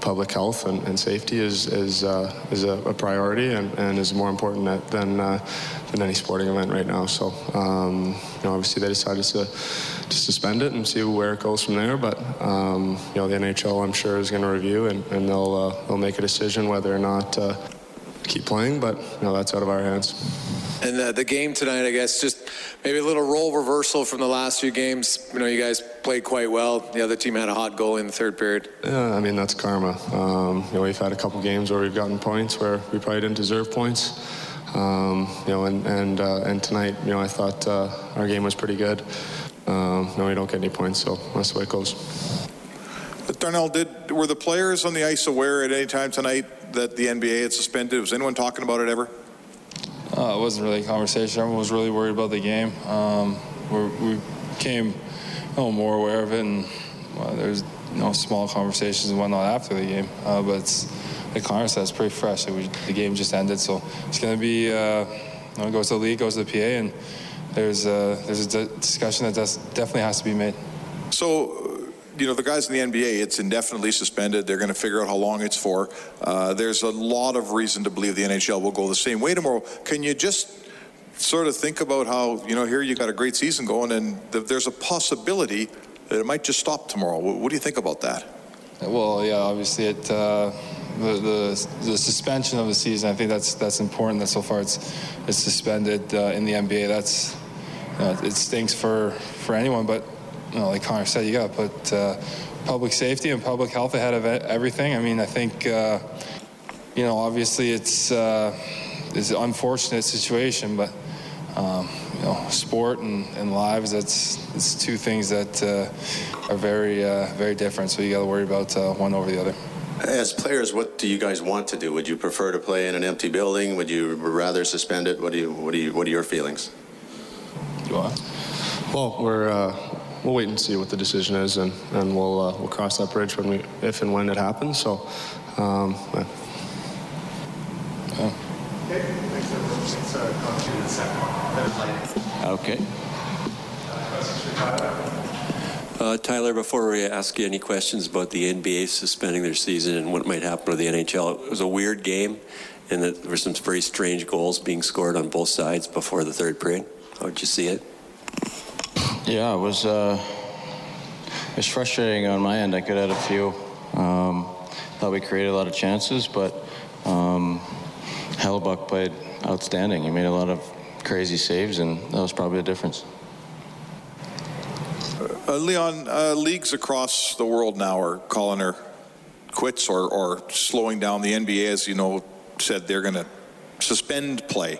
public health and safety is a priority and is more important than any sporting event right now. So, obviously they decided to suspend it and see where it goes from there. But, the NHL, I'm sure, is going to review and they'll make a decision whether or not keep playing, but that's out of our hands. And the game tonight, I guess, just maybe a little role reversal from the last few games. You guys played quite well. The other team had a hot goal in the third period. Yeah, I mean, that's karma. We've had a couple games where we've gotten points where we probably didn't deserve points. And tonight, I thought our game was pretty good. We don't get any points, so that's the way it goes. But Darnell, were the players on the ice aware at any time tonight that the NBA had suspended? Was anyone talking about it ever? It wasn't really a conversation. Everyone was really worried about the game. We became more aware of it, and there's small conversations and whatnot after the game. But it's, like Connor said, it's pretty fresh. The game just ended, so it's going to be it goes to the league, goes to the PA, and there's a discussion that definitely has to be made. So. The guys in the NBA, it's indefinitely suspended. They're going to figure out how long it's for. There's a lot of reason to believe the NHL will go the same way tomorrow. Can you just sort of think about how, here you got a great season going, and there's a possibility that it might just stop tomorrow. What do you think about that? Well, yeah, obviously it the suspension of the season, I think that's important that so far it's suspended in the NBA. That's it stinks for anyone, but like Connor said, you got to put public safety and public health ahead of everything. I mean, I think, obviously it's an unfortunate situation, but, sport and lives, it's two things that are very, very different. So you got to worry about one over the other. As players, what do you guys want to do? Would you prefer to play in an empty building? Would you rather suspend it? What are your feelings? You want? Well, we'll wait and see what the decision is, and we'll cross that bridge if and when it happens. So, yeah. Okay. Tyler, before we ask you any questions about the NBA suspending their season and what might happen with the NHL, it was a weird game, and that there were some very strange goals being scored on both sides before the third period. How did you see it? Yeah, it was frustrating on my end. I could have had a few. Thought we created a lot of chances, but Hellebuyck played outstanding. He made a lot of crazy saves, and that was probably the difference. Leon, leagues across the world now are calling her quits or slowing down. The NBA, as you know, said they're going to suspend play.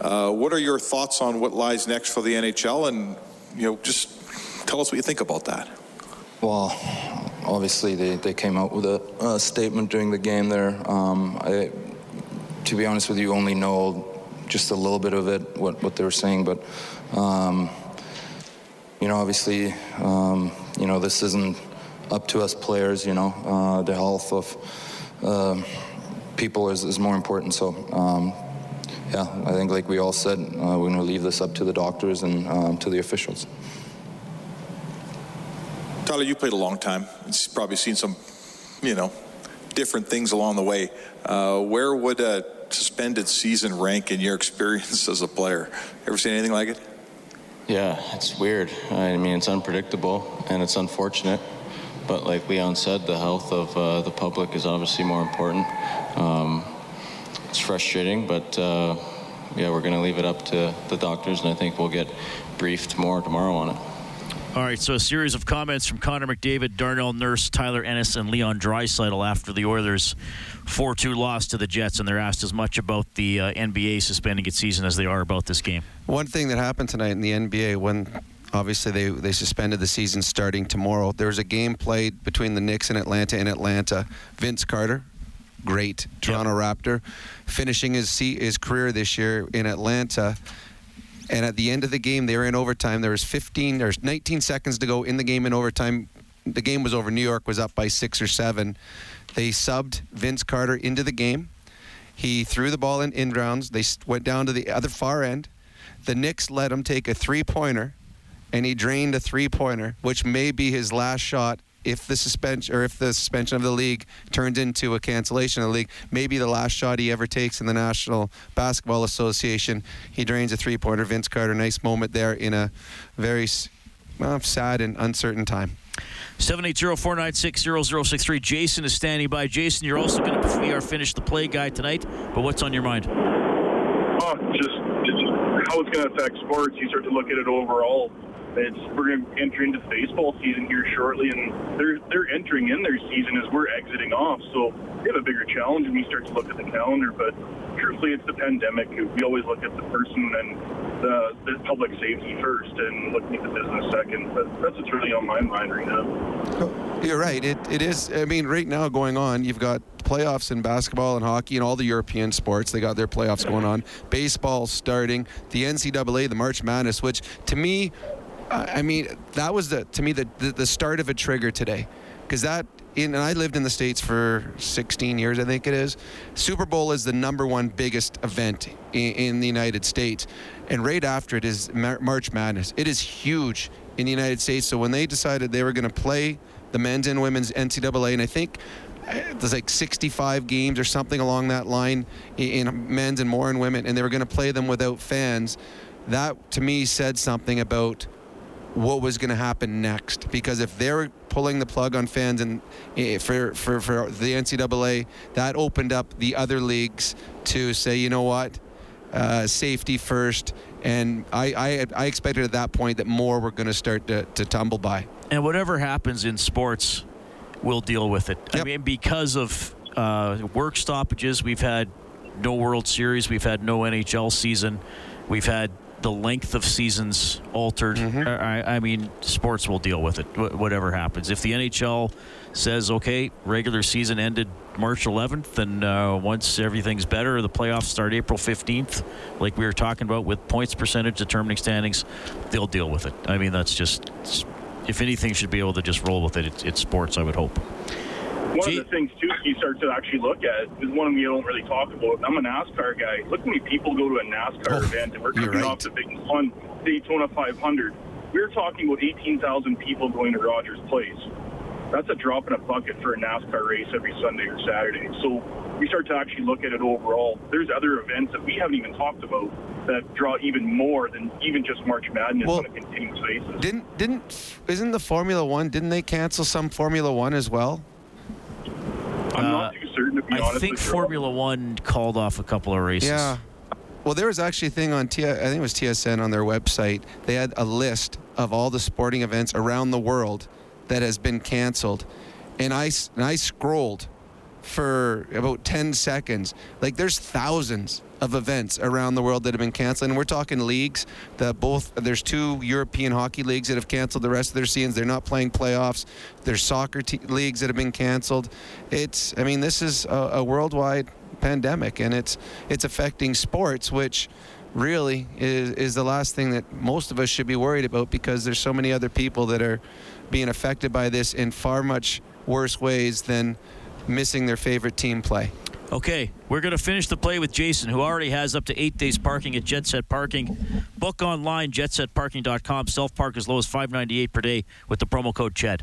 What are your thoughts on what lies next for the NHL, and just tell us what you think about that. Well, obviously they came out with a statement during the game there. To be honest with you, only know just a little bit of it, what they were saying. But, obviously, this isn't up to us players, the health of people is more important. So, yeah, I think like we all said, we're going to leave this up to the doctors and to the officials. Tyler, you played a long time. You've probably seen some, different things along the way. Where would a suspended season rank in your experience as a player? Ever seen anything like it? Yeah, it's weird. I mean, it's unpredictable and it's unfortunate. But like Leon said, the health of the public is obviously more important. It's frustrating, but we're going to leave it up to the doctors, and I think we'll get briefed more tomorrow on it. All right, so a series of comments from Connor McDavid, Darnell Nurse, Tyler Ennis, and Leon Draisaitl after the Oilers' 4-2 loss to the Jets, and they're asked as much about the NBA suspending its season as they are about this game. One thing that happened tonight in the NBA when... Obviously, they suspended the season starting tomorrow. There was a game played between the Knicks and Atlanta in Atlanta. Vince Carter, great Toronto Raptor, finishing his career this year in Atlanta. And at the end of the game, they were in overtime. There was 19 seconds to go in the game in overtime. the game was over. New York was up by 6 or 7. They subbed Vince Carter into the game. He threw the ball in grounds. They went down to the other far end. The Knicks let him take a three-pointer, and he drained a three-pointer, which may be his last shot if the suspension or if the suspension of the league turns into a cancellation of the league. Maybe the last shot he ever takes in the National Basketball Association. He drains a three-pointer. Vince Carter, nice moment there in a very sad and uncertain time. 780-496-0063. Jason is standing by. Jason, you're also going to finish the play guy tonight, but what's on your mind? Oh, just how it's going to affect sports. You start to look at it overall. We're going to enter into baseball season here shortly, and they're entering in their season as we're exiting off. So they have a bigger challenge when you start to look at the calendar. But truthfully, it's the pandemic. We always look at the person and the public safety first and looking at the business second, but that's what's really on my mind right now. You're right. It is. I mean, right now going on, you've got playoffs in basketball and hockey and all the European sports. They got their playoffs going on. Baseball starting. The NCAA, the March Madness, which to me, I mean, that was the start of a trigger today, because that. And I lived in the States for 16 years, I think it is. Super Bowl is the #1 biggest event in the United States. And right after it is March Madness. It is huge in the United States. So when they decided they were going to play the men's and women's NCAA, and I think there's like 65 games or something along that line in men's and more in women, and they were going to play them without fans, that to me said something about what was going to happen next. Because if they were pulling the plug on fans and for the NCAA, that opened up the other leagues to say, you know what, safety first. And I expected at that point that more were going to start to tumble by. And whatever happens in sports, we'll deal with it. Yep. I mean, because of work stoppages, we've had no World Series, we've had no NHL season, we've had the length of seasons altered. Mm-hmm. I mean, sports will deal with it, whatever happens. If the NHL says, okay, regular season ended March 11th, and once everything's better, the playoffs start April 15th, like we were talking about with points percentage determining standings, they'll deal with it. I mean, that's just, if anything should be able to just roll with it, it's sports, I would hope. One of the things, too, you start to actually look at is one we don't really talk about. I'm a NASCAR guy. Look how many people go to a NASCAR event, and we're coming off the big one, Daytona 500. We're talking about 18,000 people going to Rogers Place. That's a drop in a bucket for a NASCAR race every Sunday or Saturday. So we start to actually look at it overall. There's other events that we haven't even talked about that draw even more than even just March Madness on a continuous basis. Isn't the Formula One? Didn't they cancel some Formula One as well? I'm not too certain, to be honest. I think Formula One called off a couple of races. Yeah. Well, there was actually a thing on, I think it was TSN on their website. They had a list of all the sporting events around the world that has been canceled. And I scrolled for about 10 seconds. Like, there's thousands of events around the world that have been canceled. And we're talking leagues that there's two European hockey leagues that have canceled the rest of their seasons. They're not playing playoffs. There's soccer leagues that have been canceled. This is a worldwide pandemic, and it's affecting sports, which really is the last thing that most of us should be worried about, because there's so many other people that are being affected by this in far much worse ways than missing their favorite team play. Okay, we're going to finish the play with Jason, who already has up to 8 days parking at Jet Set Parking. Book online, jetsetparking.com. Self-park as low as $5.98 per day with the promo code CHED.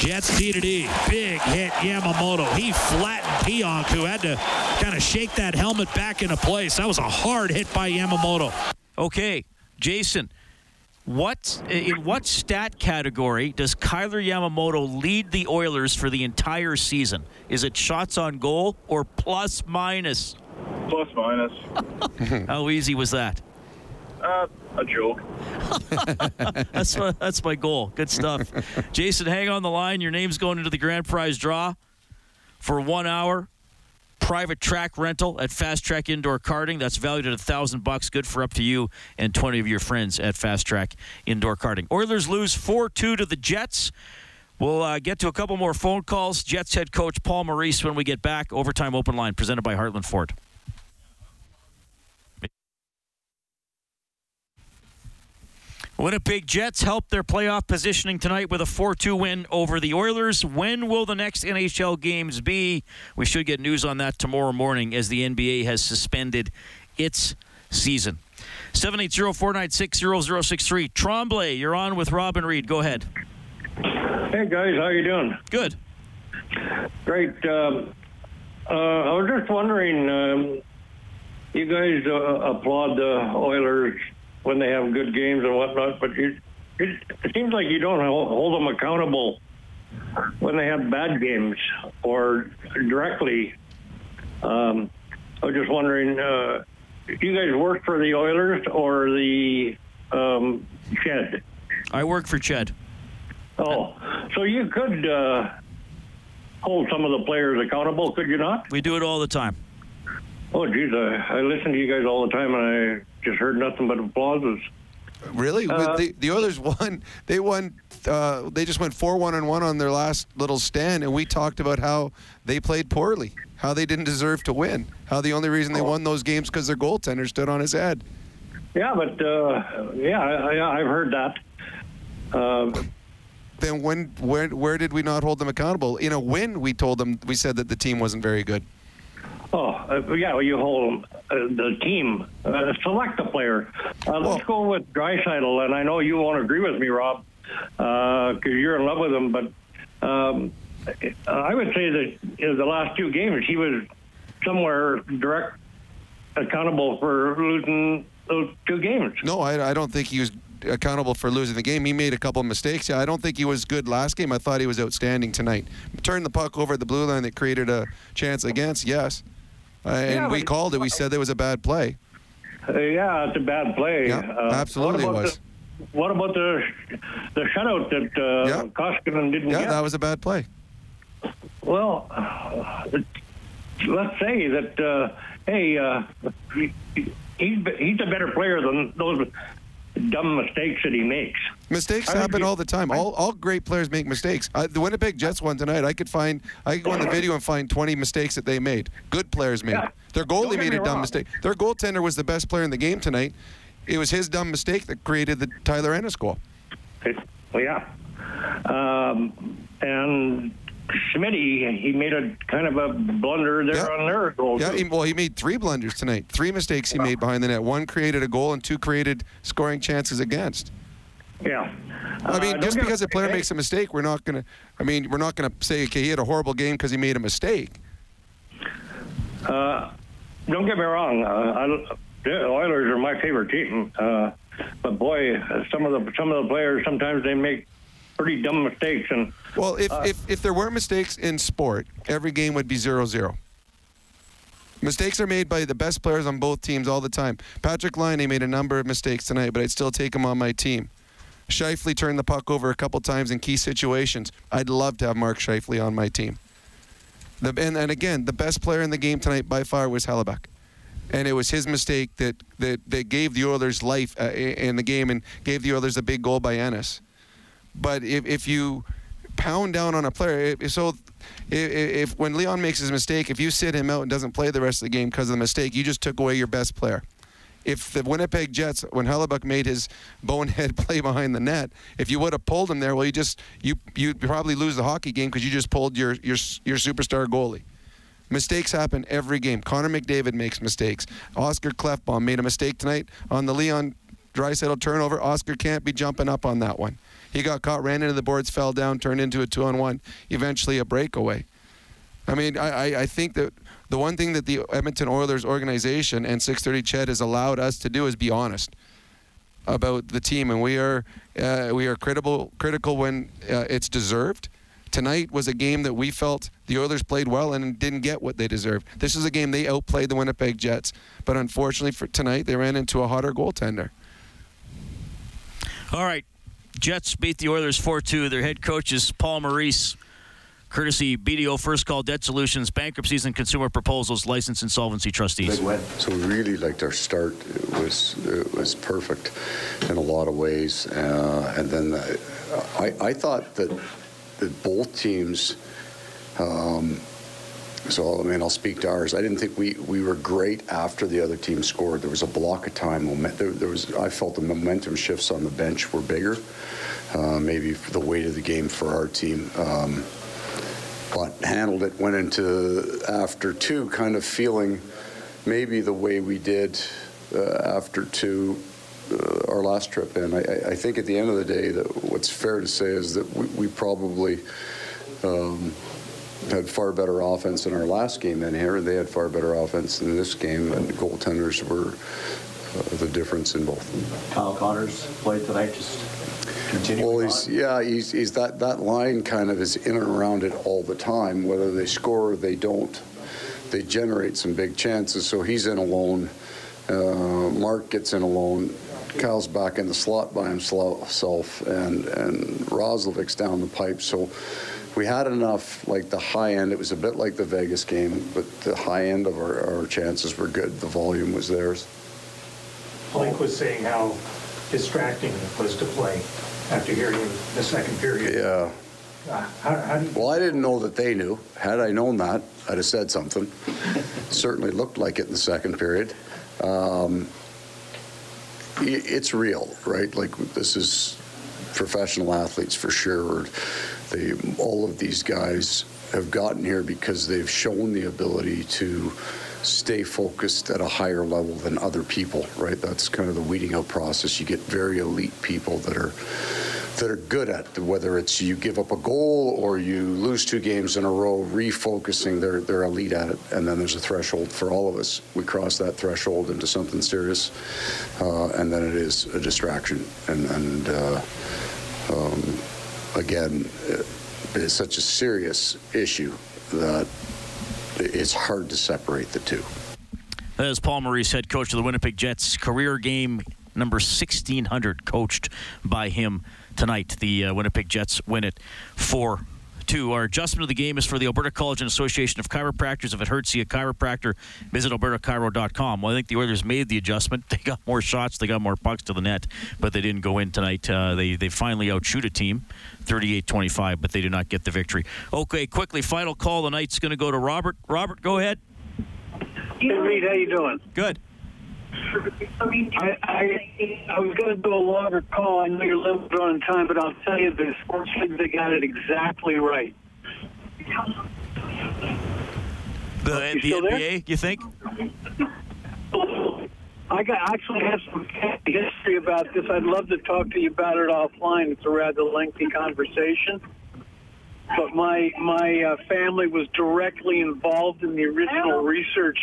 Jets D-to-D. Big hit Yamamoto. He flattened Pionk, who had to kind of shake that helmet back into place. That was a hard hit by Yamamoto. Okay, Jason, in what stat category does Kailer Yamamoto lead the Oilers for the entire season? Is it shots on goal or plus minus? Plus minus. How easy was that? A joke. That's my goal. Good stuff. Jason, hang on the line. Your name's going into the grand prize draw for 1 hour. Private track rental at Fast Track Indoor Karting. That's valued at $1,000. Good for up to you and 20 of your friends at Fast Track Indoor Karting. Oilers lose 4-2 to the Jets. We'll get to a couple more phone calls. Jets head coach Paul Maurice when we get back. Overtime Open Line presented by Heartland Ford. Winnipeg Jets helped their playoff positioning tonight with a 4-2 win over the Oilers. When will the next NHL games be? We should get news on that tomorrow morning as the NBA has suspended its season. 780-496-0063. Tremblay, you're on with Rob and Reid. Go ahead. Hey, guys. How you doing? Good. Great. I was just wondering, you guys applaud the Oilers when they have good games and whatnot, but it seems like you don't hold them accountable when they have bad games or directly. I was just wondering, you guys work for the Oilers or the Ched? I work for Ched. Oh, so you could hold some of the players accountable, could you not? We do it all the time. Oh, geez, I listen to you guys all the time, and I just heard nothing but applauses. Really? The Oilers won. They won. They just went 4-1-1 on their last little stand, and we talked about how they played poorly, how they didn't deserve to win, how the only reason they won those games because their goaltender stood on his head. Yeah, but I've heard that. Then where did we not hold them accountable? In a win, we said that the team wasn't very good. Oh, yeah, well, you hold the team, select the player. Let's go with Draisaitl, and I know you won't agree with me, Rob, because you're in love with him, but I would say that in the last two games, he was somewhere direct accountable for losing those two games. No, I don't think he was accountable for losing the game. He made a couple mistakes. Yeah, I don't think he was good last game. I thought he was outstanding tonight. Turned the puck over at the blue line that created a chance against, yes. We called it. We said there was a bad play. Yeah, it's a bad play. Yeah, absolutely it was. What about the shutout that Koskinen didn't get? Yeah, that was a bad play. Well, let's say that, he's a better player than those dumb mistakes that he makes. Mistakes happen all the time. All great players make mistakes. The Winnipeg Jets won tonight. I could go on the video and find 20 mistakes that they made. Good players made. Yeah. Their goalie made a dumb mistake. Their goaltender was the best player in the game tonight. It was his dumb mistake that created the Tyler Ennis goal. Well, yeah. And Schmitty, he made a kind of a blunder there on their goal. Yeah, he made three blunders tonight. Three mistakes he made behind the net. One created a goal and two created scoring chances against. Yeah. I mean, just because a player makes a mistake, we're not going to say, okay, he had a horrible game because he made a mistake. Don't get me wrong. The Oilers are my favorite team. But, boy, some of the players, sometimes they make pretty dumb mistakes. And well, if there weren't mistakes in sport, every game would be 0-0. Mistakes are made by the best players on both teams all the time. Patrick Laine made a number of mistakes tonight, but I'd still take him on my team. Scheifele turned the puck over a couple times in key situations. I'd love to have Mark Scheifele on my team. And again, the best player in the game tonight by far was Hellebuyck. And it was his mistake that gave the Oilers life in the game and gave the Oilers a big goal by Ennis. But if you pound down on a player, if when Leon makes his mistake, if you sit him out and doesn't play the rest of the game because of the mistake, you just took away your best player. If the Winnipeg Jets, when Hellebuyck made his bonehead play behind the net, if you would have pulled him there, well, you'd probably lose the hockey game because you just pulled your superstar goalie. Mistakes happen every game. Connor McDavid makes mistakes. Oscar Klefbom made a mistake tonight on the Leon Draisaitl turnover. Oscar can't be jumping up on that one. He got caught, ran into the boards, fell down, turned into a 2-on-1, eventually a breakaway. I mean, I think that the one thing that the Edmonton Oilers organization and 630 Ched has allowed us to do is be honest about the team, and we are critical when it's deserved. Tonight was a game that we felt the Oilers played well and didn't get what they deserved. This is a game they outplayed the Winnipeg Jets, but unfortunately for tonight, they ran into a hotter goaltender. All right. Jets beat the Oilers 4-2. Their head coach is Paul Maurice, courtesy BDO First Call Debt Solutions, Bankruptcies and Consumer Proposals, Licensed Insolvency Trustees. So we really liked our start. It was perfect in a lot of ways. And then I thought that both teams So, I mean, I'll speak to ours. I didn't think we were great after the other team scored. There was a block of time. I felt the momentum shifts on the bench were bigger. Maybe the weight of the game for our team. But handled it, went into after two kind of feeling maybe the way we did after two our last trip. And I think at the end of the day, that what's fair to say is that we probably had far better offense in our last game than here. They had far better offense in this game, and the goaltenders were the difference in both. Kyle Connor's played tonight, just continuing he's that line kind of is in and around it all the time. Whether they score or they don't, they generate some big chances. So he's in alone. Mark gets in alone. Kyle's back in the slot by himself, and Roslovic's down the pipe. So we had enough, like the high end. It was a bit like the Vegas game, but the high end of our chances were good. The volume was theirs. Blake was saying how distracting it was to play after hearing the second period. Yeah. How I didn't know that they knew. Had I known that, I'd have said something. Certainly looked like it in the second period. It's real, right? Like, this is professional athletes for sure. All of these guys have gotten here because they've shown the ability to stay focused at a higher level than other people, right? That's kind of the weeding out process. You get very elite people that are good at, whether it's you give up a goal or you lose two games in a row, refocusing, they're elite at it. And then there's a threshold for all of us. We cross that threshold into something serious, and then it is a distraction. And again, it's such a serious issue that it's hard to separate the two. That is Paul Maurice, head coach of the Winnipeg Jets. Career game number 1,600 coached by him tonight. The Winnipeg Jets win it 4-2. Our adjustment of the game is for the Alberta College and Association of Chiropractors. If it hurts, see a chiropractor. Visit albertachiro.com. Well, I think the Oilers made the adjustment. They got more shots. They got more pucks to the net, but they didn't go in tonight. They finally outshoot a team, 38-25, but they did not get the victory. Okay, quickly, final call of the night's going to go to Robert. Robert, go ahead. Hey, Reid, how you doing? Good. I was going to do a longer call. I know you're limited on time, but I'll tell you the sports league, they got it exactly right. The NBA, you think? I actually have some history about this. I'd love to talk to you about it offline. It's a rather lengthy conversation. But my family was directly involved in the original research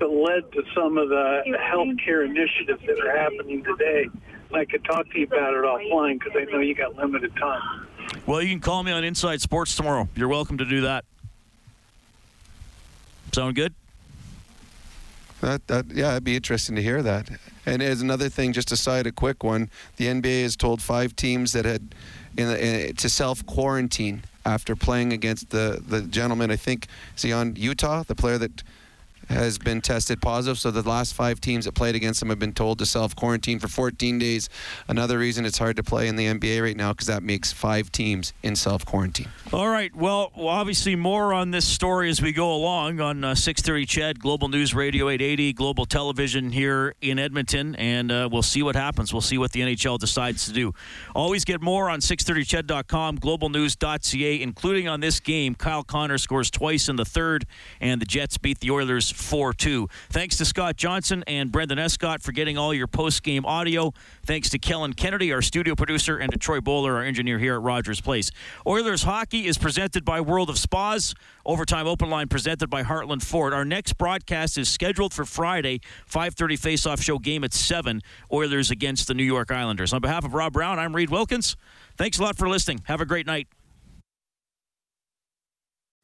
that led to some of the healthcare initiatives that are happening today. And I could talk to you about it offline because I know you got limited time. Well, you can call me on Inside Sports tomorrow. You're welcome to do that. Sound good? Yeah, it'd be interesting to hear that. And as another thing, just aside, a quick one, the NBA has told 5 teams that had to self-quarantine after playing against the gentleman, I think, is he on Utah, the player that has been tested positive. So the last 5 teams that played against him have been told to self-quarantine for 14 days. Another reason it's hard to play in the NBA right now, because that makes 5 teams in self-quarantine. All right. Well, obviously more on this story as we go along on 630 CHED, Global News Radio 880, Global Television here in Edmonton, and we'll see what happens. We'll see what the NHL decides to do. Always get more on 630ched.com, globalnews.ca, including on this game. Kyle Connor scores twice in the third, and the Jets beat the Oilers 4-2. Thanks to Scott Johnson and Brendan Escott for getting all your post-game audio. Thanks to Kellen Kennedy, our studio producer, and to Troy Bowler, our engineer here at Rogers Place. Oilers Hockey is presented by World of Spas. Overtime Open Line presented by Heartland Ford. Our next broadcast is scheduled for Friday, 5:30 face-off show, game at 7, Oilers against the New York Islanders. On behalf of Rob Brown, I'm Reid Wilkins. Thanks a lot for listening. Have a great night.